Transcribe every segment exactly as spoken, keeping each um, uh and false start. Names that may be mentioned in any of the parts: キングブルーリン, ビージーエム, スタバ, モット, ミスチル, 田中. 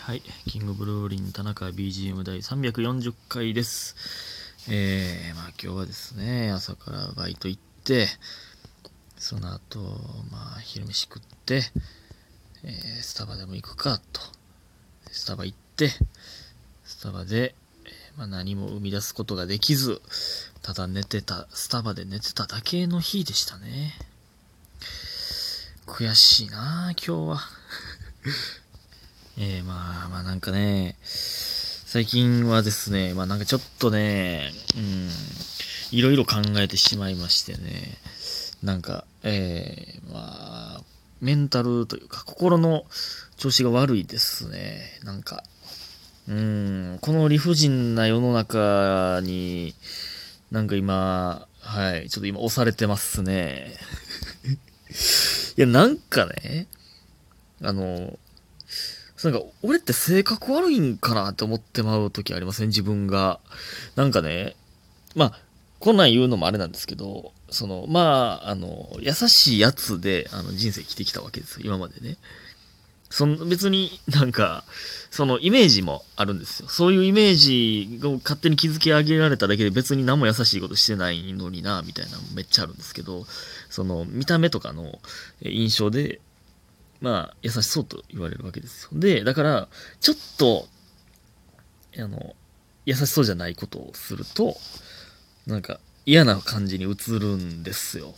はい、キングブルーリン田中 ビージーエム 第さんびゃくよんじゅっかいです。えー、まあ今日はですね、朝からバイト行って、その後、まあ昼飯食って、えー、スタバでも行くかと、スタバ行って、スタバで、まあ、何も生み出すことができず、ただ寝てた、スタバで寝てただけの日でしたね。悔しいな今日は。えー、まあまあなんかね、最近はですね、まあなんかちょっとね、うん、いろいろ考えてしまいましてね、なんか、えー、まあ、メンタルというか心の調子が悪いですね。なんか、うん、この理不尽な世の中に、なんか今、はい、ちょっと今押されてますね。いや、なんかね、あの、なんか俺って性格悪いんかなって思ってまう時ありません？自分がなんかね、まあこんなん言うのもあれなんですけど、そのまああの優しいやつであの人生生きてきたわけですよ、今までね。その別になんかそのイメージもあるんですよ。そういうイメージを勝手に築き上げられただけで別に何も優しいことしてないのになみたいなのめっちゃあるんですけど、その見た目とかの印象で。まあ、優しそうと言われるわけですよ。で、だから、ちょっと、あの、優しそうじゃないことをすると、なんか、嫌な感じに映るんですよ。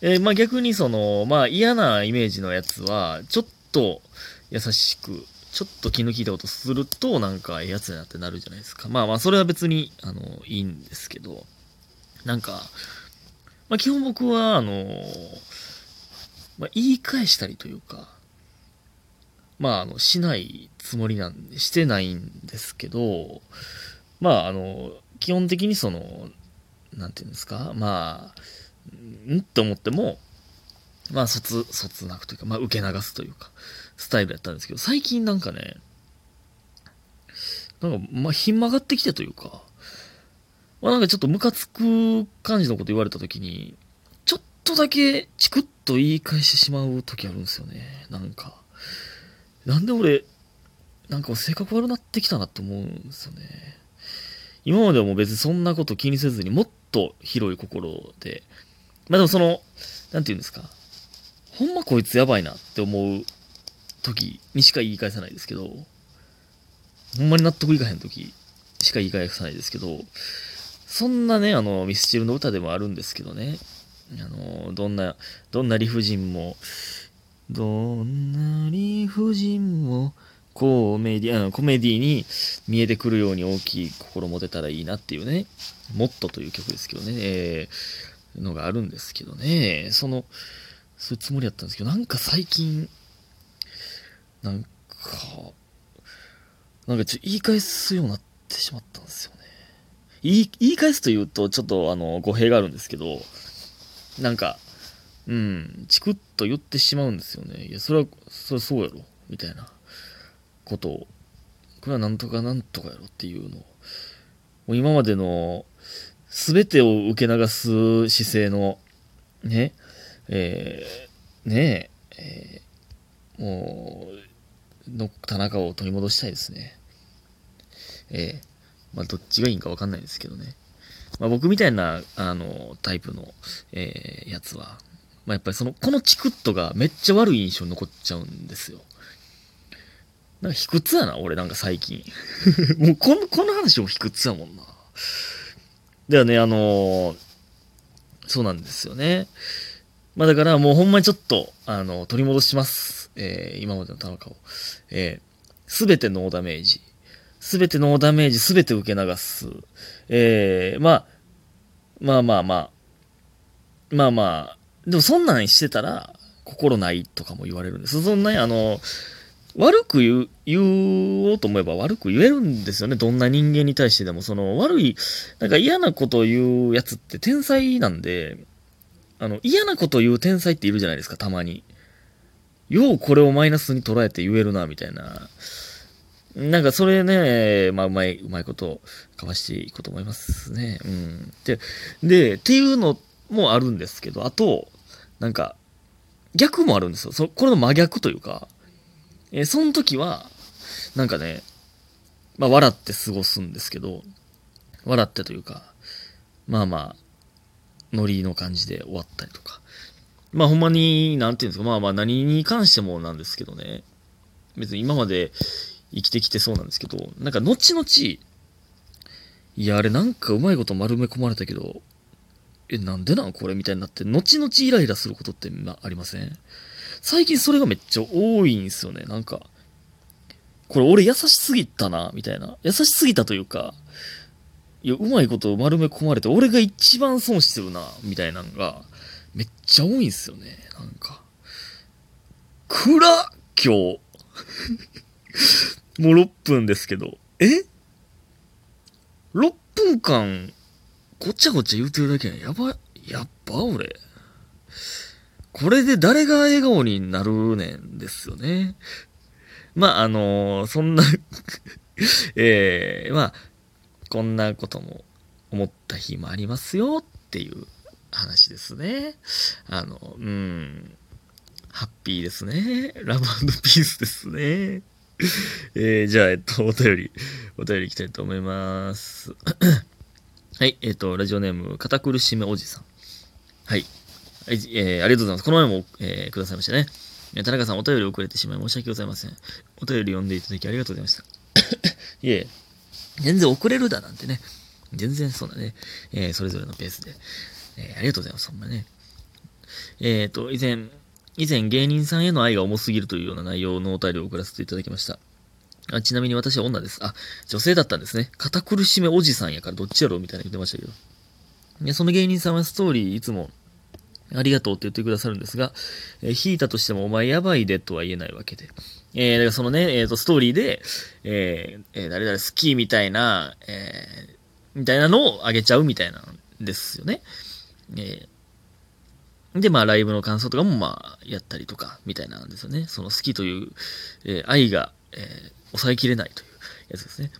えー、まあ逆に、その、まあ嫌なイメージのやつは、ちょっと優しく、ちょっと気の利いたことすると、なんか、ええやつになってなるじゃないですか。まあまあ、それは別に、あの、いいんですけど、なんか、まあ基本僕は、あのー、まあ、言い返したりというか、まあ、あの、しないつもりなんで、してないんですけど、まあ、あの、基本的にその、なんていうんですか、まあ、んと思っても、まあ、そつ、そつなくというか、まあ、受け流すというか、スタイルやったんですけど、最近なんかね、なんか、まあ、ひん曲がってきてというか、まあ、なんかちょっとムカつく感じのこと言われたときに、ちょっとだけチクッと言い返してしまう時あるんですよね。なんかなんで俺なんか性格悪なってきたなって思うんですよね。今まではもう別にそんなこと気にせずにもっと広い心で、まあでもそのなんていうんですか、ほんまこいつやばいなって思う時にしか言い返さないですけど、ほんまに納得いかへん時しか言い返さないですけど、そんなね、あのミスチルの歌でもあるんですけどね、あのどんなどんな理不尽もどんな理不尽もコメディ、うん、コメディに見えてくるように大きい心持てたらいいなっていうね、モットという曲ですけどね、えー、のがあるんですけどね、そのそういうつもりだったんですけど、なんか最近なんかなんかちょっと言い返すようになってしまったんですよね。言い、言い返すというとちょっとあの語弊があるんですけど。なんか、うん、チクッと言ってしまうんですよね。いや、それは、それはそうやろ、みたいなことを、これはなんとかなんとかやろっていうのを、もう今までの、すべてを受け流す姿勢の、ね、えー、ねえ、えー、もう、の田中を取り戻したいですね。えー、まあ、どっちがいいんかわかんないですけどね。まあ、僕みたいなあのタイプの、えー、やつは、まあ、やっぱりそのこのチクッとがめっちゃ悪い印象に残っちゃうんですよ。なんか卑屈やな俺、なんか最近もうこの、この話も卑屈やもんな。ではね、あのー、そうなんですよね。まあだからもうほんまにちょっとあの取り戻します、えー、今までの田中を、えー、全てノーダメージ、すべてのダメージ、すべて受け流す。えー、まあ、まあまあまあ。まあまあ。でもそんなんしてたら、心ないとかも言われるんです。そんなに、あの、悪く言う、言おうと思えば悪く言えるんですよね。どんな人間に対してでも、その悪い、なんか嫌なことを言うやつって天才なんで、あの、嫌なことを言う天才っているじゃないですか、たまに。ようこれをマイナスに捉えて言えるな、みたいな。なんかそれね、まあうまい、うまいことかわしていこうと思いますね。うん。で、で、っていうのもあるんですけど、あと、なんか、逆もあるんですよ。そ、これの真逆というか、えー、その時は、なんかね、まあ笑って過ごすんですけど、笑ってというか、まあまあ、ノリの感じで終わったりとか。まあほんまに、なんていうんですか、まあまあ何に関してもなんですけどね、別に今まで生きてきてそうなんですけど、なんか後々、いやあれなんかうまいこと丸め込まれたけど、え、なんでなんこれみたいになって、後々イライラすることってありません？最近それがめっちゃ多いんですよね。なんか、これ俺優しすぎたな、みたいな。優しすぎたというか、いや、うまいこと丸め込まれて、俺が一番損してるな、みたいなのが、めっちゃ多いんですよね。なんか。くら、今日。もうろっぷんですけど。え ?ろっ 分間、ごちゃごちゃ言うてるだけやん。やば、やっば、俺。これで誰が笑顔になるねんですよね。まあ、あのー、そんな、ええー、まあ、こんなことも思った日もありますよっていう話ですね。あの、うん、ハッピーですね。ラブ&ピースですね。えー、じゃあ、えっと、お便り、お便りいきたいと思います。はい、えっと、ラジオネーム、堅苦しめおじさん。はい。えー、ありがとうございます。この前も、えー、くださいましたね。田中さん、お便り遅れてしまい申し訳ございません。お便り読んでいただきありがとうございました。いえ、全然遅れるだなんてね。全然そうだね。えー、それぞれのペースで。えー、ありがとうございます。ほんまね。えっと、以前、以前芸人さんへの愛が重すぎるというような内容のお便りを送らせていただきました。あ、ちなみに私は女です。あ、女性だったんですね。堅苦しめおじさんやからどっちやろうみたいな言ってましたけど。いや、その芸人さんはストーリーいつも、ありがとうって言ってくださるんですが、えー、引いたとしてもお前やばいでとは言えないわけで。えー、だからそのね、えっと、ストーリーで、えー、えー、誰々好きみたいな、えー、みたいなのをあげちゃうみたいなんですよね。えー、で、まあ、ライブの感想とかも、まあ、やったりとか、みたいなんですよね。その好きという、えー、愛が、えー、抑えきれないというやつですね。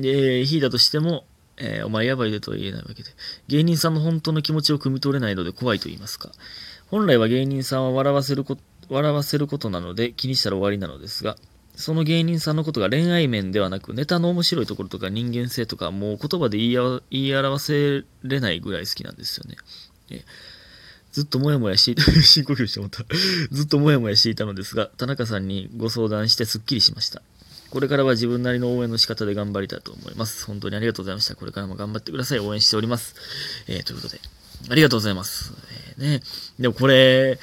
で、引いたとしても、えー、お前やばいでとは言えないわけで、芸人さんの本当の気持ちを汲み取れないので怖いと言いますか、本来は芸人さんは笑わせるこ、笑わせることなので気にしたら終わりなのですが、その芸人さんのことが恋愛面ではなくネタの面白いところとか人間性とかもう言葉で言いあ、言い表せれないぐらい好きなんですよね。えーずっともやもやしていた、深呼吸して思った。ずっともやもやしていたのですが、田中さんにご相談してすっきりしました。これからは自分なりの応援の仕方で頑張りたいと思います。本当にありがとうございました。これからも頑張ってください。応援しております。えー、ということで、ありがとうございます。えー、ね。でもこれ、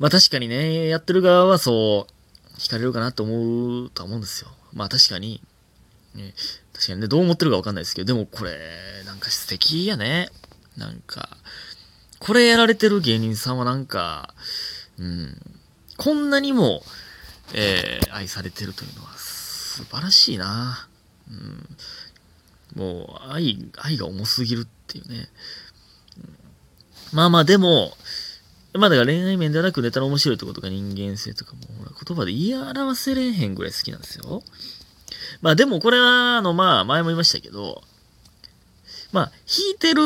まあ確かにね、やってる側はそう、惹かれるかなと思うとは思うんですよ。まあ確かに、ね、確かにね、どう思ってるかわかんないですけど、でもこれ、なんか素敵やね。なんか、これやられてる芸人さんはなんか、うん、こんなにも、えー、愛されてるというのは素晴らしいな、うん、もう愛、愛が重すぎるっていうね、うん、まあまあでも、まあだから恋愛面ではなくネタの面白いところとか人間性とかも、ほら言葉で言い表せれへんぐらい好きなんですよ。まあでもこれは、あのまあ前も言いましたけど、まあ弾いてる、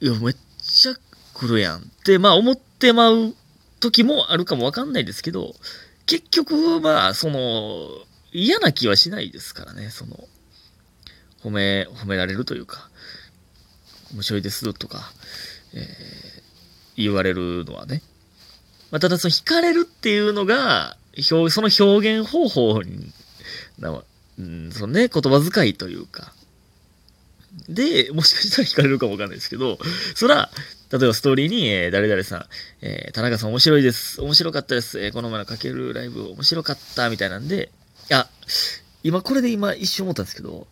いやめっちゃ来るやんって、まあ思ってまう時もあるかもわかんないですけど、結局、まあ、その、嫌な気はしないですからね、その、褒め、褒められるというか、面白いですとか、えー、言われるのはね。まあ、ただ、その、惹かれるっていうのが、表、その表現方法に、うん、そのね、言葉遣いというか、で、もしかしたら惹かれるかもわかんないですけど、そら、例えばストーリーに、えー、誰々さん、えー、田中さん面白いです。面白かったです。えー、この前のかけるライブ面白かった、みたいなんで、あ、今、これで今一瞬思ったんですけど、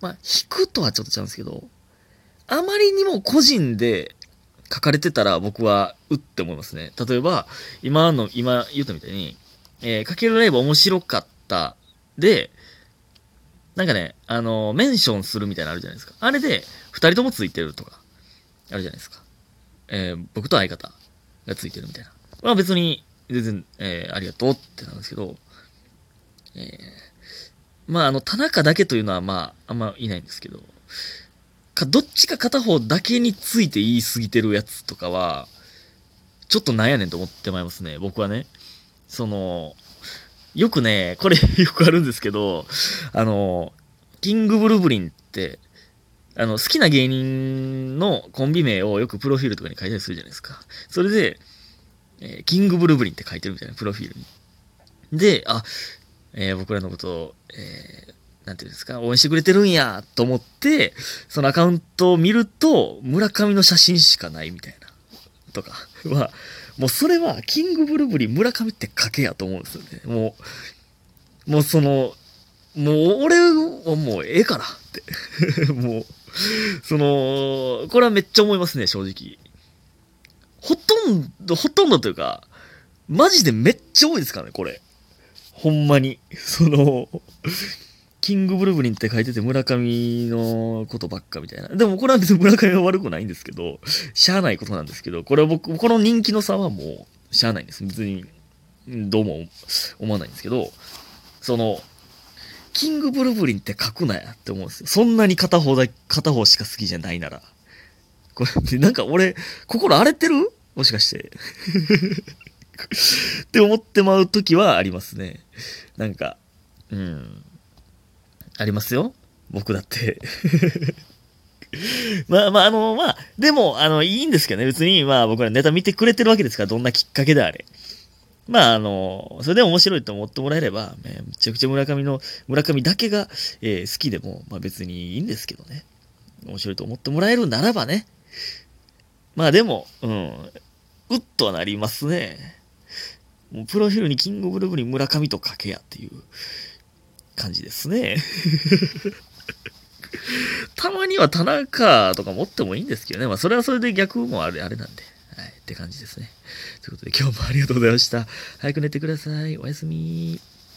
まあ、引くとはちょっと違うんですけど、あまりにも個人で書かれてたら僕は、うって思いますね。例えば、今の、今言ったみたいに、えー、かけるライブ面白かった、で、なんかね、あのー、メンションするみたいなのあるじゃないですか。あれで、二人ともついてるとか、あるじゃないですか。えー、僕と相方がついてるみたいな。まあ別に、全然、えー、ありがとうってなんですけど、えー、まああの、田中だけというのはまあ、あんまいないんですけど、か、どっちか片方だけについて言い過ぎてるやつとかは、ちょっとなんやねんと思ってまいますね、僕はね。その、よくね、これよくあるんですけど、あのキングブルブリンってあの好きな芸人のコンビ名をよくプロフィールとかに書いたりするじゃないですか。それで、えー、キングブルブリンって書いてるみたいな、プロフィールに。で、あ、えー、僕らのことを、えー、なんていうんですか、応援してくれてるんやと思って、そのアカウントを見ると、村上の写真しかないみたいな、とかは、もうそれは、キングブルブリン村上って賭けやと思うんですよね。もう、もうその、もう俺はもうええからって。もう、その、これはめっちゃ思いますね、正直。ほとんど、ほとんどというか、マジでめっちゃ多いですからね、これ。ほんまに。その、キングブルブリンって書いてて村上のことばっかみたいな。でもこれは別に村上は悪くないんですけど、しゃあないことなんですけど、これは僕、この人気の差はもうしゃあないんです。別にどうも思わないんですけど、その、キングブルブリンって書くなやって思うんですよ。そんなに片方だ、片方しか好きじゃないなら。これ、なんか俺、心荒れてる？もしかして。って思ってまうときはありますね。なんか、うん。ありますよ。僕だって。まあまあ、あの、まあ、でも、あの、いいんですけどね。別に、まあ僕らネタ見てくれてるわけですから、どんなきっかけであれ。まああの、それでも面白いと思ってもらえれば、めちゃくちゃ村上の、村上だけが、えー、好きでも、まあ別にいいんですけどね。面白いと思ってもらえるならばね。まあでも、うん、うっとはなりますね。もうプロフィールにキングブルブリン村上と掛けやっていう感じですね。たまには田中とか持ってもいいんですけどね。まあそれはそれで逆もあれ、あれなんで。はい、って感じですね。ということで今日もありがとうございました。早く寝てください。おやすみ。